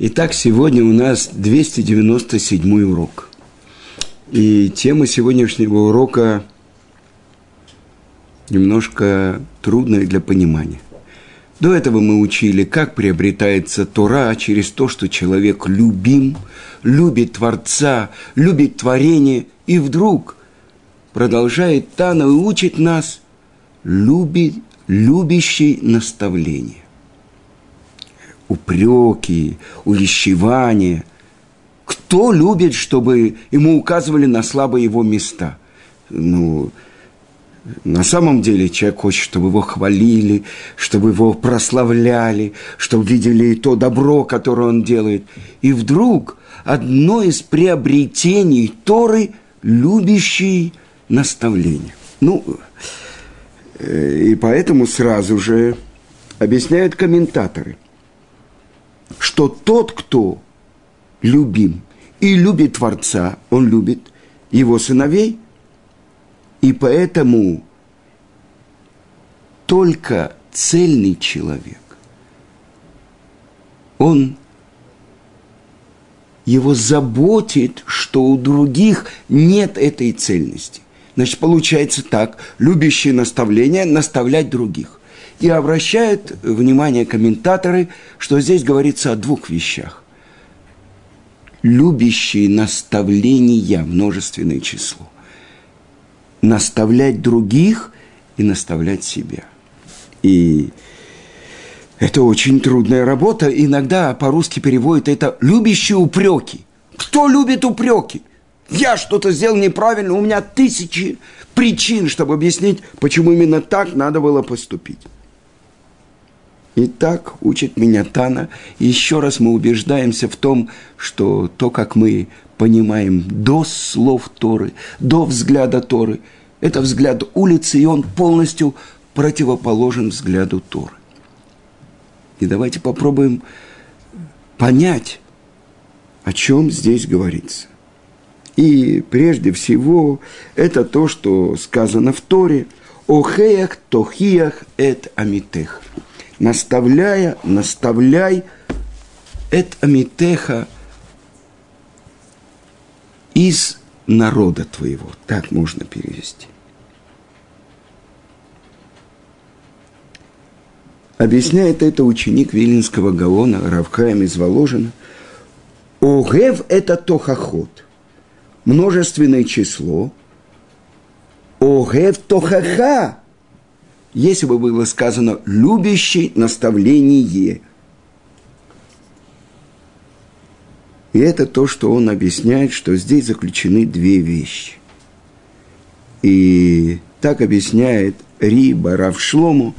Итак, сегодня у нас 297-й урок. И тема сегодняшнего урока немножко трудная для понимания. До этого мы учили, как приобретается Тора через то, что человек любим, любит Творца, любит творение, и вдруг продолжает Тана и учит нас любящий наставление. Упреки, увещевания. Кто любит, чтобы ему указывали на слабые его места? На самом деле человек хочет, чтобы его хвалили, чтобы его прославляли, чтобы видели то добро, которое он делает. И вдруг одно из приобретений Торы – любящий наставление. И поэтому сразу же объясняют комментаторы, что тот, кто любим и любит Творца, он любит его сыновей, и поэтому только цельный человек, он его заботит, что у других нет этой цельности. Значит, получается так, любящие наставления наставлять других. И обращают внимание комментаторы, что здесь говорится о двух вещах. Любящие наставления, множественное число. Наставлять других и наставлять себя. И это очень трудная работа. Иногда по-русски переводят это «любящие упреки». Кто любит упреки? Я что-то сделал неправильно, у меня тысячи причин, чтобы объяснить, почему именно так надо было поступить. Итак, учит меня Тана. И еще раз мы убеждаемся в том, что то, как мы понимаем до слов Торы, до взгляда Торы, это взгляд улицы, и он полностью противоположен взгляду Торы. И давайте попробуем понять, о чем здесь говорится. И прежде всего, это то, что сказано в Торе: «Охеях тохиях эт амитех». Наставляя, наставляй эт амитеха из народа твоего. Так можно перевести. Объясняет это ученик Виленского гаона, Равхаем из Воложина. Огев – это тохоход. Множественное число. Огев тохаха. Если бы было сказано «любящий наставление». И это то, что он объясняет, что здесь заключены две вещи. И так объясняет Риба Равшлому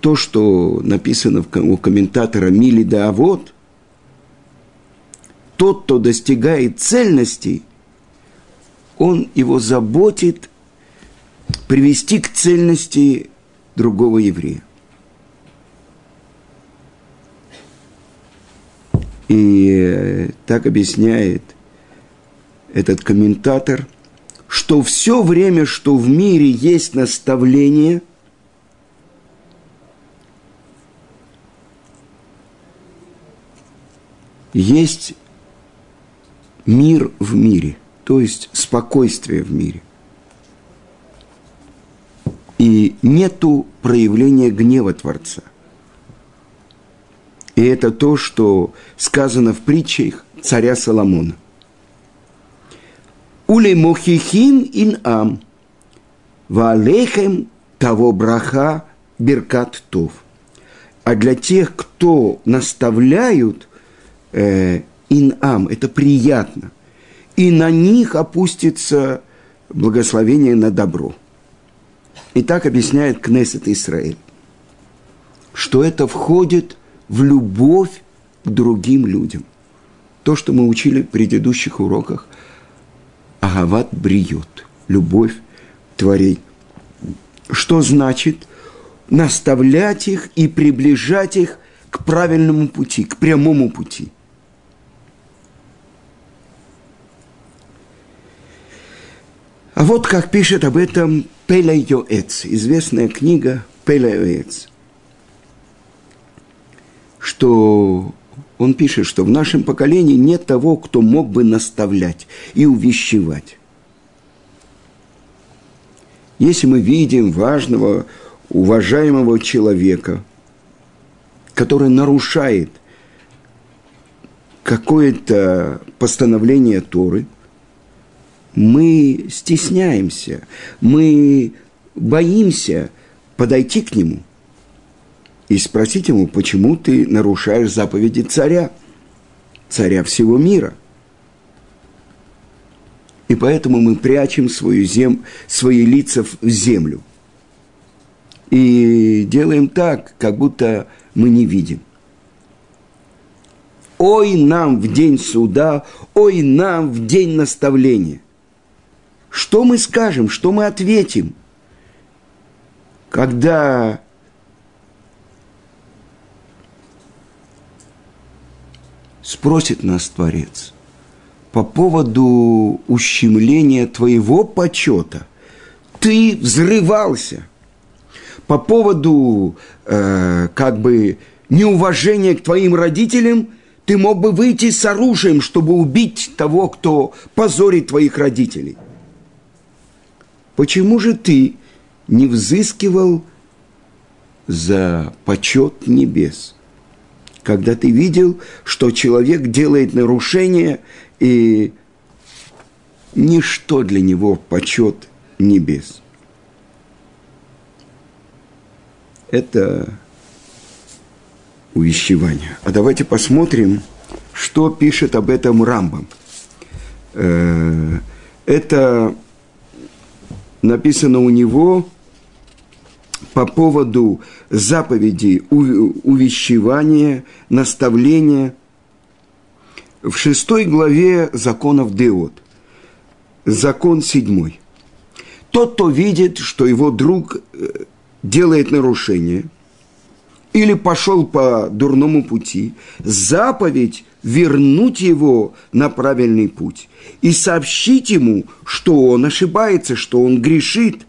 то, что написано у комментатора Миле Д'Авот. Тот, кто достигает цельности, он его заботит привести к цельности другого еврея. И так объясняет этот комментатор, что все время, что в мире есть наставление, есть мир в мире, то есть спокойствие в мире. И нету проявления гнева Творца. И это то, что сказано в притчах царя Соломона. Улей мохихим ин ам, ваалейхем того браха беркат тов. А для тех, кто наставляют ин ам, это приятно, и на них опустится благословение на добро. И так объясняет Кнессет Исраэль, что это входит в любовь к другим людям. То, что мы учили в предыдущих уроках, агават бриют, любовь творений. Что значит наставлять их и приближать их к правильному пути, к прямому пути. А вот как пишет об этом Пеля Йоэц, известная книга Пеля Йоэц, что он пишет, что в нашем поколении нет того, кто мог бы наставлять и увещевать. Если мы видим важного, уважаемого человека, который нарушает какое-то постановление Торы, мы стесняемся, мы боимся подойти к нему и спросить ему, почему ты нарушаешь заповеди царя, царя всего мира. И поэтому мы прячем свои лица в землю. И делаем так, как будто мы не видим. Ой нам в день суда, ой нам в день наставления. Что мы скажем, что мы ответим, когда спросит нас Творец по поводу ущемления твоего почета? Ты взрывался. По поводу неуважения к твоим родителям, ты мог бы выйти с оружием, чтобы убить того, кто позорит твоих родителей. Почему же ты не взыскивал за почет небес, когда ты видел, что человек делает нарушение, и ничто для него почет небес? Это увещевание. А давайте посмотрим, что пишет об этом Рамбам. Это написано у него по поводу заповеди увещевания, наставления в 6 главе законов Деот, закон 7. Тот, кто видит, что его друг делает нарушение или пошел по дурному пути, заповедь вернуть его на правильный путь и сообщить ему, что он ошибается, что он грешит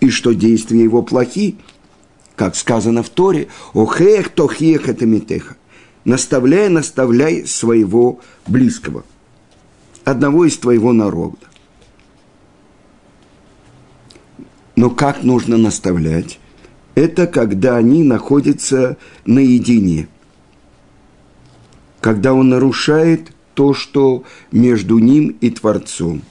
и что действия его плохи, как сказано в Торе, «Охех тохех этамитеха», «Наставляй, наставляй своего близкого, одного из твоего народа». Но как нужно наставлять? Это когда они находятся наедине. Когда он нарушает то, что между ним и Творцом.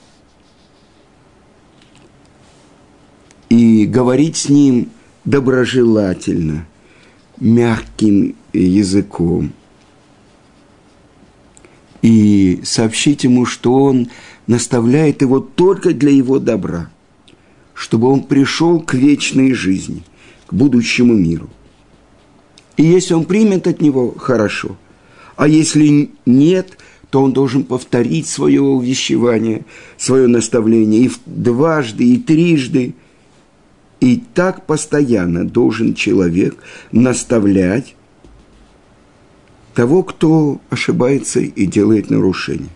И говорить с ним доброжелательно, мягким языком. И сообщить ему, что он наставляет его только для его добра, чтобы он пришел к вечной жизни, к будущему миру. И если он примет от него, хорошо. А если нет, то он должен повторить свое увещевание, свое наставление и дважды, и трижды. И так постоянно должен человек наставлять того, кто ошибается и делает нарушения.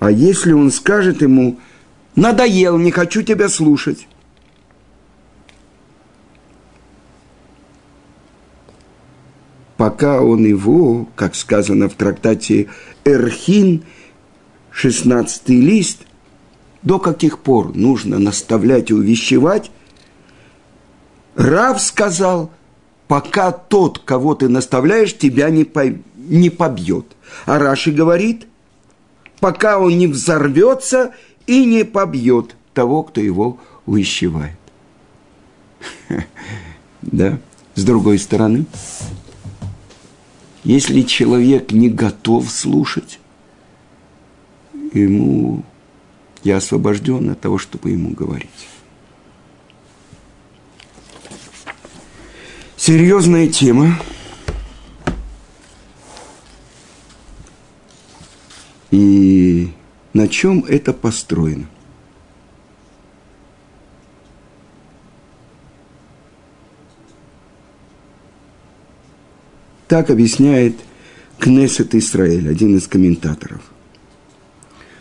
А если он скажет ему: «Надоел, не хочу тебя слушать», пока он его, как сказано в трактате Эрхин, 16-й лист, до каких пор нужно наставлять и увещевать, Рав сказал, пока тот, кого ты наставляешь, тебя не побьет. А Раши говорит, пока он не взорвется и не побьет того, кто его увещевает. Да? С другой стороны, если человек не готов слушать, я освобожден от того, чтобы ему говорить. Серьезная тема. И на чем это построено? Так объясняет Кнессет Исраэль, один из комментаторов,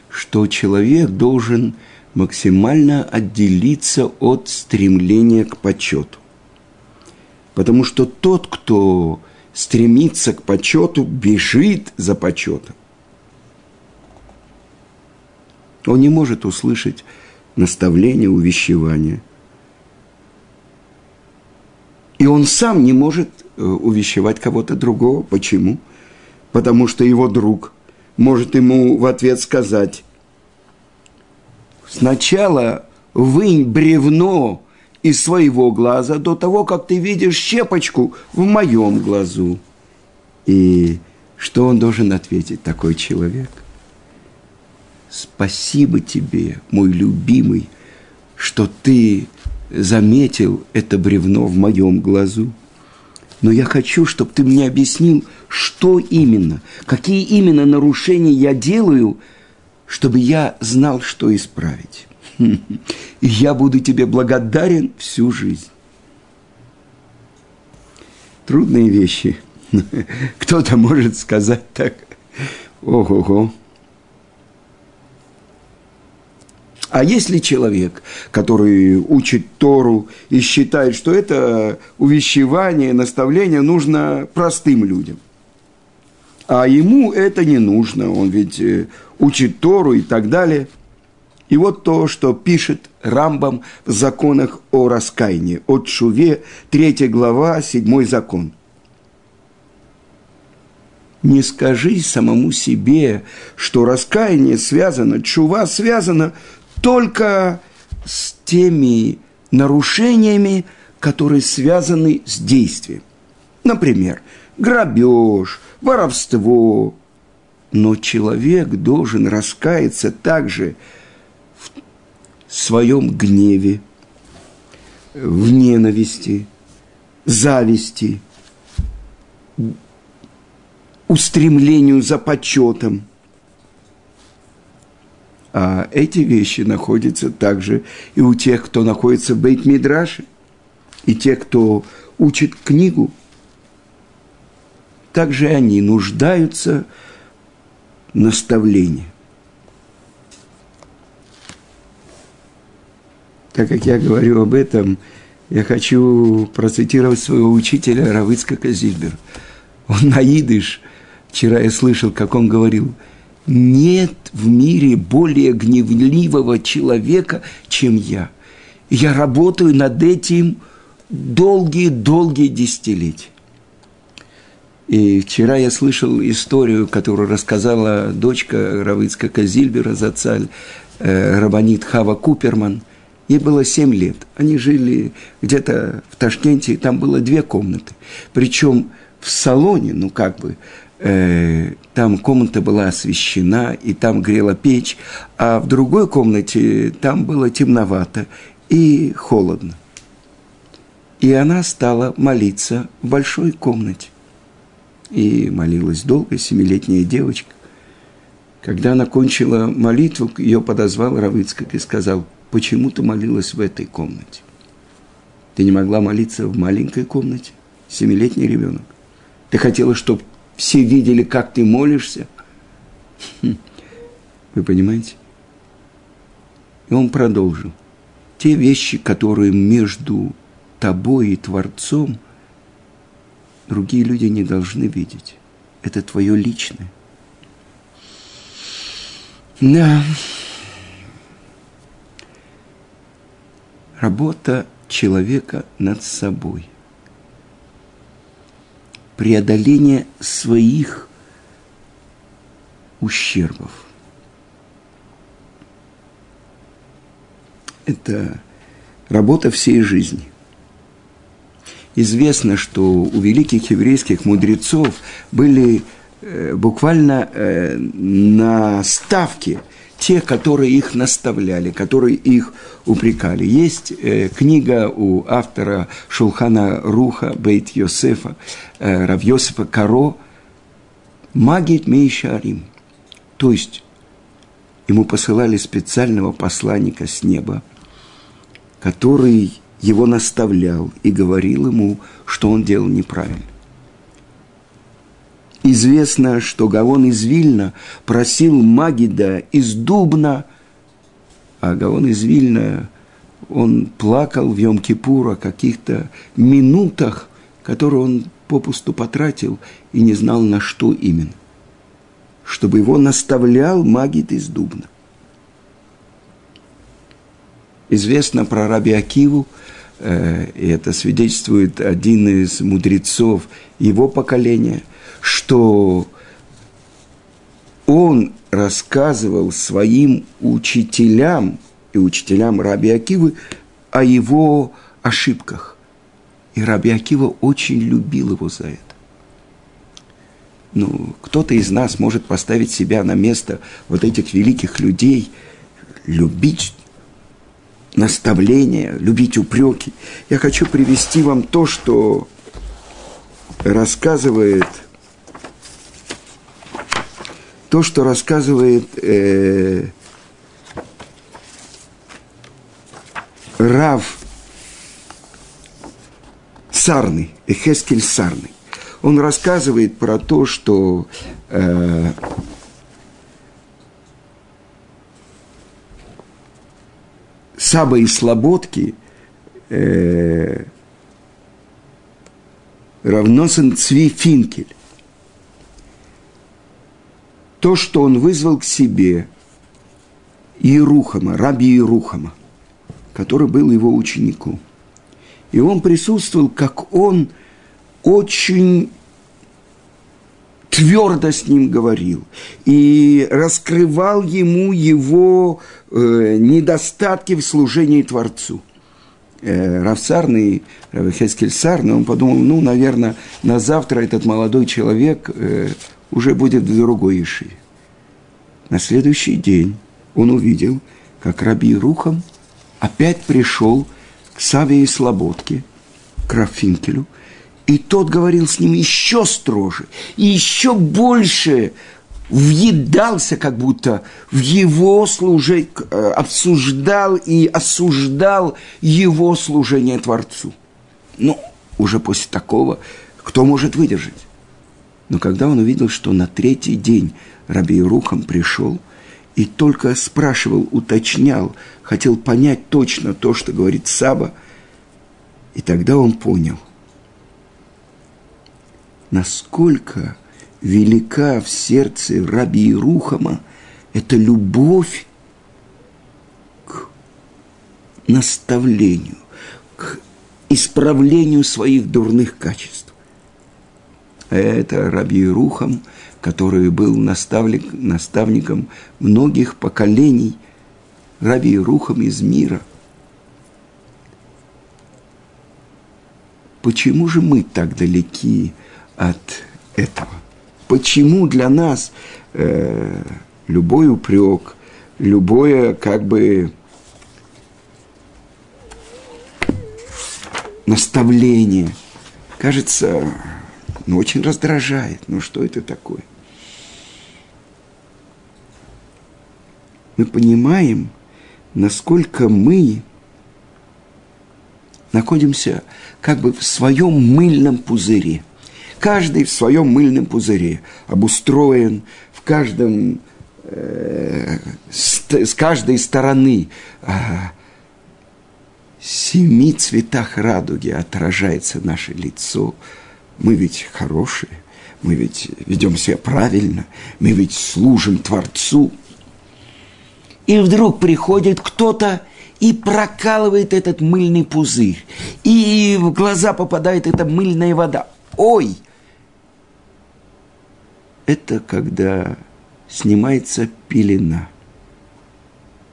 что человек должен максимально отделиться от стремления к почету. Потому что тот, кто стремится к почету, бежит за почетом. Он не может услышать наставление, увещевание. И он сам не может увещевать кого-то другого. Почему? Потому что его друг может ему в ответ сказать: сначала вынь бревно из своего глаза до того, как ты видишь щепочку в моем глазу. И что он должен ответить, такой человек? Спасибо тебе, мой любимый, что ты заметил это бревно в моем глазу. Но я хочу, чтобы ты мне объяснил, что именно, какие именно нарушения я делаю, чтобы я знал, что исправить. И я буду тебе благодарен всю жизнь. Трудные вещи. Кто-то может сказать так: ого-го. А если человек, который учит Тору и считает, что это увещевание, наставление нужно простым людям, а ему это не нужно, он ведь учит Тору и так далее. И вот то, что пишет Рамбам в законах о раскаянии, о Тшуве, 3 глава, 7 закон. Не скажи самому себе, что раскаяние связано, Тшува связано только с теми нарушениями, которые связаны с действием. Например, грабеж, воровство. Но человек должен раскаяться также в своем гневе, в ненависти, зависти, устремлению за почетом. А эти вещи находятся также и у тех, кто находится в Бейт-Мидраше, и тех, кто учит книгу. Также они нуждаются в наставлении. Так как я говорю об этом, я хочу процитировать своего учителя Рав Ицхака Зильбера. Он на идиш, вчера я слышал, как он говорил: нет в мире более гневливого человека, чем я. Я работаю над этим долгие-долгие десятилетия. И вчера я слышал историю, которую рассказала дочка Рава Ицхака Зильбера, зацаль, рабанит Хава Куперман. Ей было 7 лет. Они жили где-то в Ташкенте, и там было 2 комнаты. Причем в салоне, там комната была освещена, и там грела печь, а в другой комнате там было темновато и холодно. И она стала молиться в большой комнате. И молилась долго, 7-летняя девочка. Когда она кончила молитву, ее подозвал Рав Ицхак и сказал: почему ты молилась в этой комнате? Ты не могла молиться в маленькой комнате? 7-летний ребенок. Ты хотела, чтобы все видели, как ты молишься? Вы понимаете? И он продолжил: те вещи, которые между тобой и Творцом, другие люди не должны видеть. Это твое личное. Да. Работа человека над собой. Преодоление своих ущербов. Это работа всей жизни. Известно, что у великих еврейских мудрецов были буквально наставки, те, которые их наставляли, которые их упрекали. Есть книга у автора Шулхана Руха, Бейт Йосефа, Рав Иосифа Каро, «Магид Мейшарим». То есть ему посылали специального посланника с неба, который его наставлял и говорил ему, что он делал неправильно. Известно, что Гаон из Вильна просил Магида из Дубна, а Гаон из Вильна, он плакал в Йом-Кипур о каких-то минутах, которую он попусту потратил и не знал, на что именно. Чтобы его наставлял Магид из Дубна. Известно про Раби Акиву, и это свидетельствует один из мудрецов его поколения, что он рассказывал своим учителям и учителям Раби Акивы о его ошибках. И Раби Акива очень любил его за это. Ну, кто-то из нас может поставить себя на место вот этих великих людей, любить наставления, любить упреки. Я хочу привести вам то, что рассказывает, Рав Сарный, Хескель Сарный. Он рассказывает про то, что Саба из Слободки, Рав Носон Цви Финкель, то, что он вызвал к себе Йерухама, Рабби Йерухама, который был его учеником. И он присутствовал, как он очень твердо с ним говорил и раскрывал ему его недостатки в служении Творцу. Рав Сарный, Рав Хескель Сарный, он подумал, наверное, на завтра этот молодой человек уже будет в другой ешиве. На следующий день он увидел, как Рабби Йерухам опять пришел к Саве и Слободке, к Рав Финкелю, и тот говорил с ним еще строже, и еще больше въедался, как будто в его служение, обсуждал и осуждал его служение Творцу. Уже после такого кто может выдержать? Но когда он увидел, что на третий день Рабби Йерухам пришел и только спрашивал, уточнял, хотел понять точно то, что говорит Саба, и тогда он понял, насколько велика в сердце Рабби Йерухама эта любовь к наставлению, к исправлению своих дурных качеств. Это Рабби Йерухам, который был наставником многих поколений, Рабби Йерухам из мира. Почему же мы так далеки от этого? Почему для нас любой упрек, любое наставление кажется, очень раздражает. Что это такое? Мы понимаем, насколько мы находимся в своем мыльном пузыре. Каждый в своем мыльном пузыре обустроен, с каждой стороны в семи цветах радуги отражается наше лицо. Мы ведь хорошие, мы ведь ведем себя правильно, мы ведь служим Творцу. И вдруг приходит кто-то и прокалывает этот мыльный пузырь, и в глаза попадает эта мыльная вода. Ой! Это когда снимается пелена.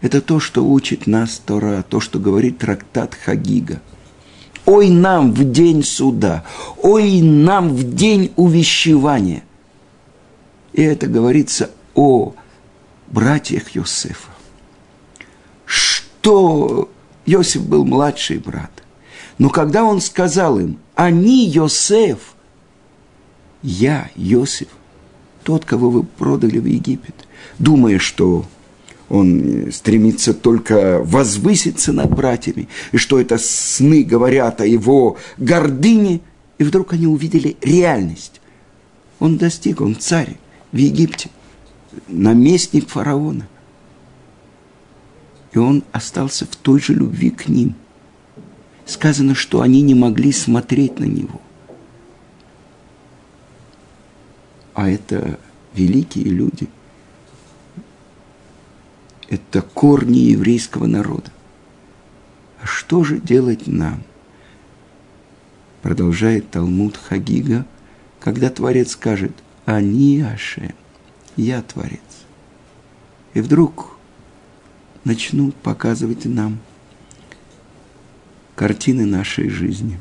Это то, что учит нас Тора, то, что говорит трактат Хагига. Ой нам в день суда, ой нам в день увещевания. И это говорится о братьях Йосефа. Что Йосеф был младший брат. Но когда он сказал им, они Йосеф, я Йосеф, тот, кого вы продали в Египет, думая, что он стремится только возвыситься над братьями, и что это сны говорят о его гордыне, и вдруг они увидели реальность. Он достиг, он царь в Египте, наместник фараона. И он остался в той же любви к ним. Сказано, что они не могли смотреть на него. а это великие люди. Это корни еврейского народа. А что же делать нам? Продолжает Талмуд Хагига, когда Творец скажет: «Ани Ашем», «Я Творец». И вдруг начнут показывать нам картины нашей жизни.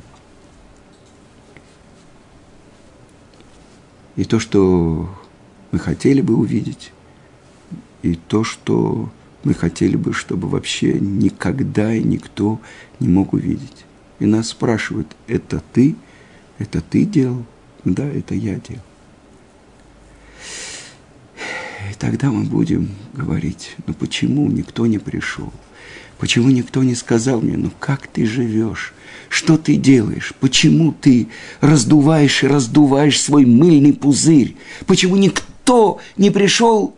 И то, что мы хотели бы увидеть, и то, что мы хотели бы, чтобы вообще никогда и никто не мог увидеть. И нас спрашивают: это ты делал? Да, это я делал. И тогда мы будем говорить: ну почему никто не пришел? Почему никто не сказал мне: ну как ты живешь? Что ты делаешь? Почему ты раздуваешь и раздуваешь свой мыльный пузырь? Почему никто не пришел,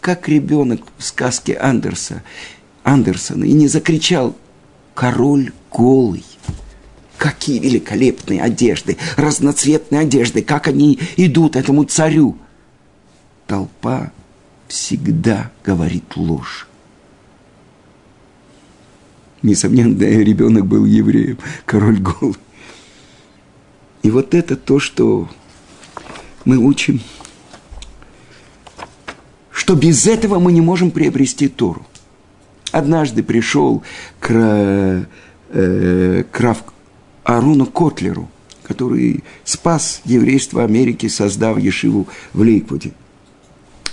как ребенок в сказке Андерсона, и не закричал: «Король голый». Какие великолепные одежды, разноцветные одежды, как они идут этому царю. Толпа всегда говорит ложь. Несомненно, да, ребенок был евреем, король голый. И вот это то, что мы учим, что без этого мы не можем приобрести Тору. Однажды пришел к Рав Аруну Котлеру, который спас еврейство Америки, создав ешиву в Лейквуде,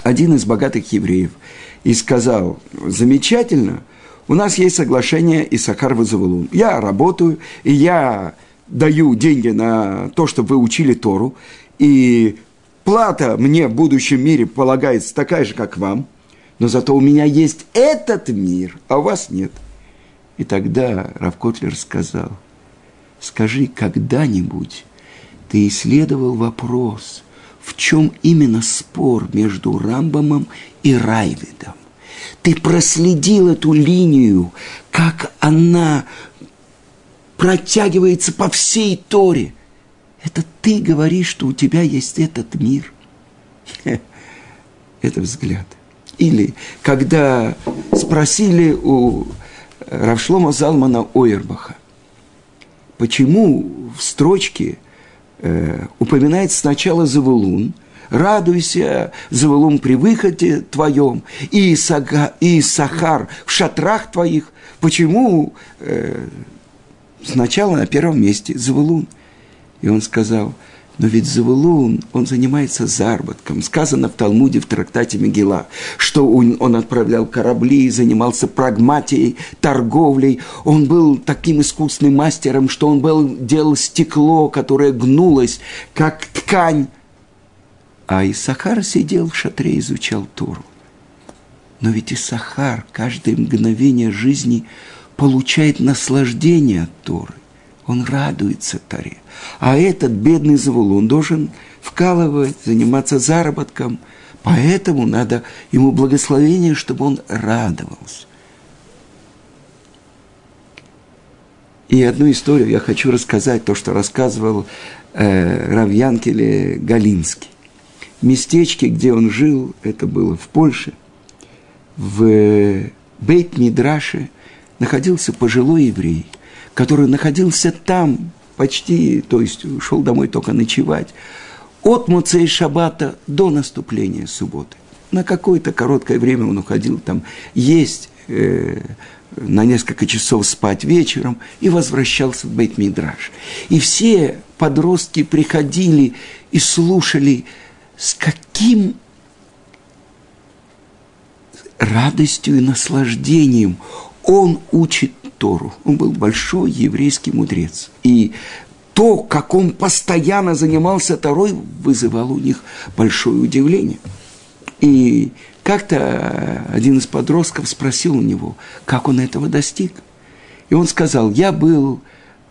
один из богатых евреев, и сказал: замечательно, у нас есть соглашение Иссахар Вазавулун. Я работаю, и я даю деньги на то, чтобы вы учили Тору, и плата мне в будущем мире полагается такая же, как вам, но зато у меня есть этот мир, а у вас нет. И тогда Рав Котлер сказал: скажи, когда-нибудь ты исследовал вопрос, в чем именно спор между Рамбамом и Райвидом? Ты проследил эту линию, как она протягивается по всей Торе. Это ты говоришь, что у тебя есть этот мир. Это взгляд. Или когда спросили у Равшлома Залмана Ойербаха, почему в строчке упоминается сначала Завулун, радуйся, Завулун при выходе твоем, и Иссахар в шатрах твоих, почему сначала на первом месте Завулун? И он сказал: но ведь Завулун, он занимается заработком. Сказано в Талмуде, в трактате Мегила, что он отправлял корабли, занимался прагматией, торговлей. Он был таким искусным мастером, что он делал стекло, которое гнулось, как ткань. А Иссахар сидел в шатре и изучал Тору. Но ведь Иссахар каждое мгновение жизни получает наслаждение от Торы. Он радуется Торе. А этот бедный Завулун должен вкалывать, заниматься заработком. Поэтому надо ему благословение, чтобы он радовался. И одну историю я хочу рассказать, то, что рассказывал Рав Янкель Галинский. Местечке, где он жил, это было в Польше, в Бейт-Мидраше находился пожилой еврей, который находился там почти, то есть ушел домой только ночевать, от Моцей Шаббата до наступления субботы. На какое-то короткое время он уходил там есть, на несколько часов спать вечером, и возвращался в Бейт-Мидраш. И все подростки приходили и слушали, с каким радостью и наслаждением он учит Тору. Он был большой еврейский мудрец. И то, как он постоянно занимался Торой, вызывало у них большое удивление. И как-то один из подростков спросил у него, как он этого достиг. И он сказал: я был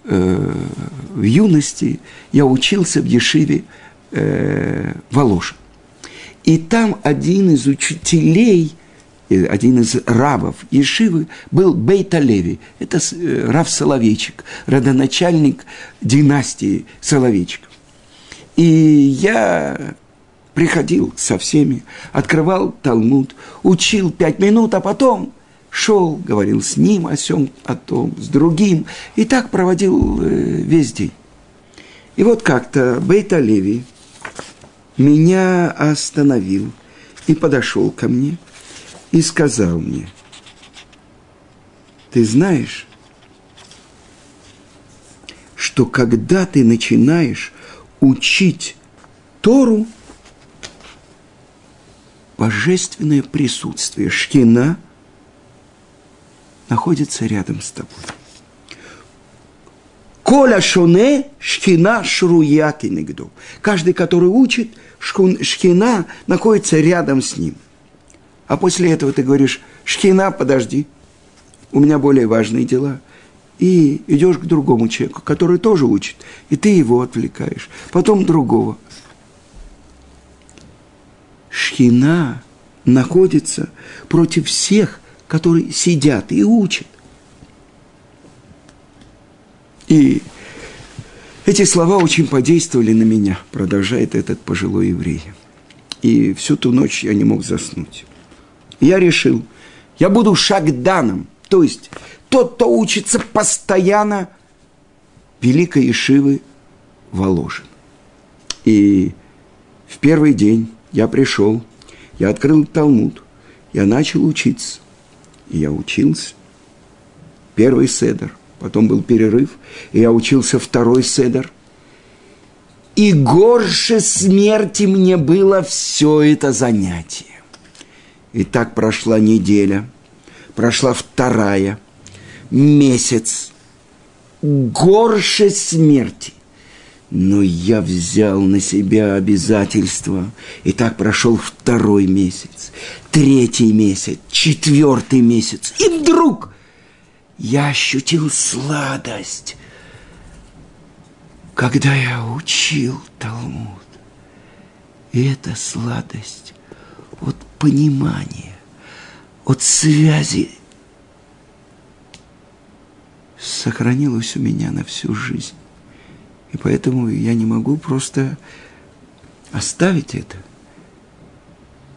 в юности, я учился в ешиве Воложина. И там один из учителей, один из рабов ешивы был Бейт ха-Леви. Это рав Соловейчик, родоначальник династии Соловейчиков. И я приходил со всеми, открывал Талмуд, учил 5 минут, а потом шел, говорил с ним о сём, о том, с другим, и так проводил весь день. И вот как-то Бейт ха-Леви меня остановил и подошел ко мне и сказал мне: ты знаешь, что когда ты начинаешь учить Тору, божественное присутствие Шхина находится рядом с тобой. Коля шоне Шхина шруяты негду. Каждый, который учит, Шхина находится рядом с ним. А после этого ты говоришь: Шхина, подожди, у меня более важные дела. И идешь к другому человеку, который тоже учит, и ты его отвлекаешь. Потом другого. Шхина находится против всех, которые сидят и учат. И эти слова очень подействовали на меня, продолжает этот пожилой еврей. И всю ту ночь я не мог заснуть. Я решил, я буду шагданом, то есть тот, кто учится постоянно великой ешивы Воложина. И в первый день я пришел, я открыл Талмуд, я начал учиться. И я учился. Первый седер, потом был перерыв, и я учился второй седер. И горше смерти мне было все это занятие. И так прошла неделя, прошла вторая, месяц, горше смерти. Но я взял на себя обязательства, и так прошел второй месяц, третий месяц, четвертый месяц. И вдруг я ощутил сладость, когда я учил Талмуд. И эта сладость от понимания, от связи сохранилась у меня на всю жизнь. И поэтому я не могу просто оставить это.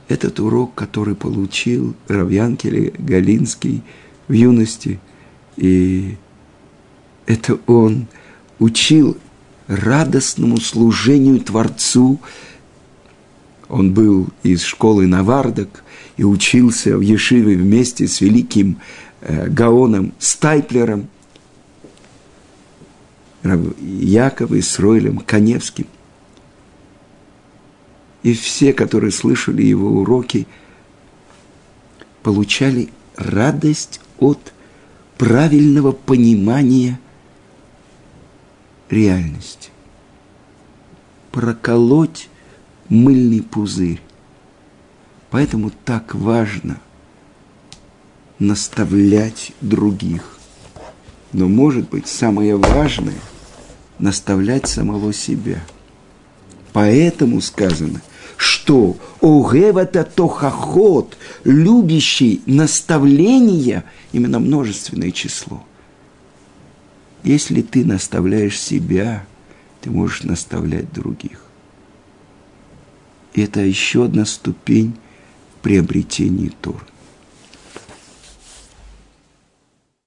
Этот урок, который получил Рав Янкель Галинский в юности, и это он учил радостному служению Творцу. Он был из школы Навардок и учился в Ешиве вместе с великим гаоном Стайплером, Якова с Ройлем Каневским. И все, которые слышали его уроки, получали радость от правильного понимания реальности. Проколоть мыльный пузырь. Поэтому так важно наставлять других. Но, может быть, самое важное – наставлять самого себя. Поэтому сказано, что «Огевата тохахот» – любящий наставления, именно множественное число. Если ты наставляешь себя, ты можешь наставлять других. И это еще одна ступень приобретения Торы.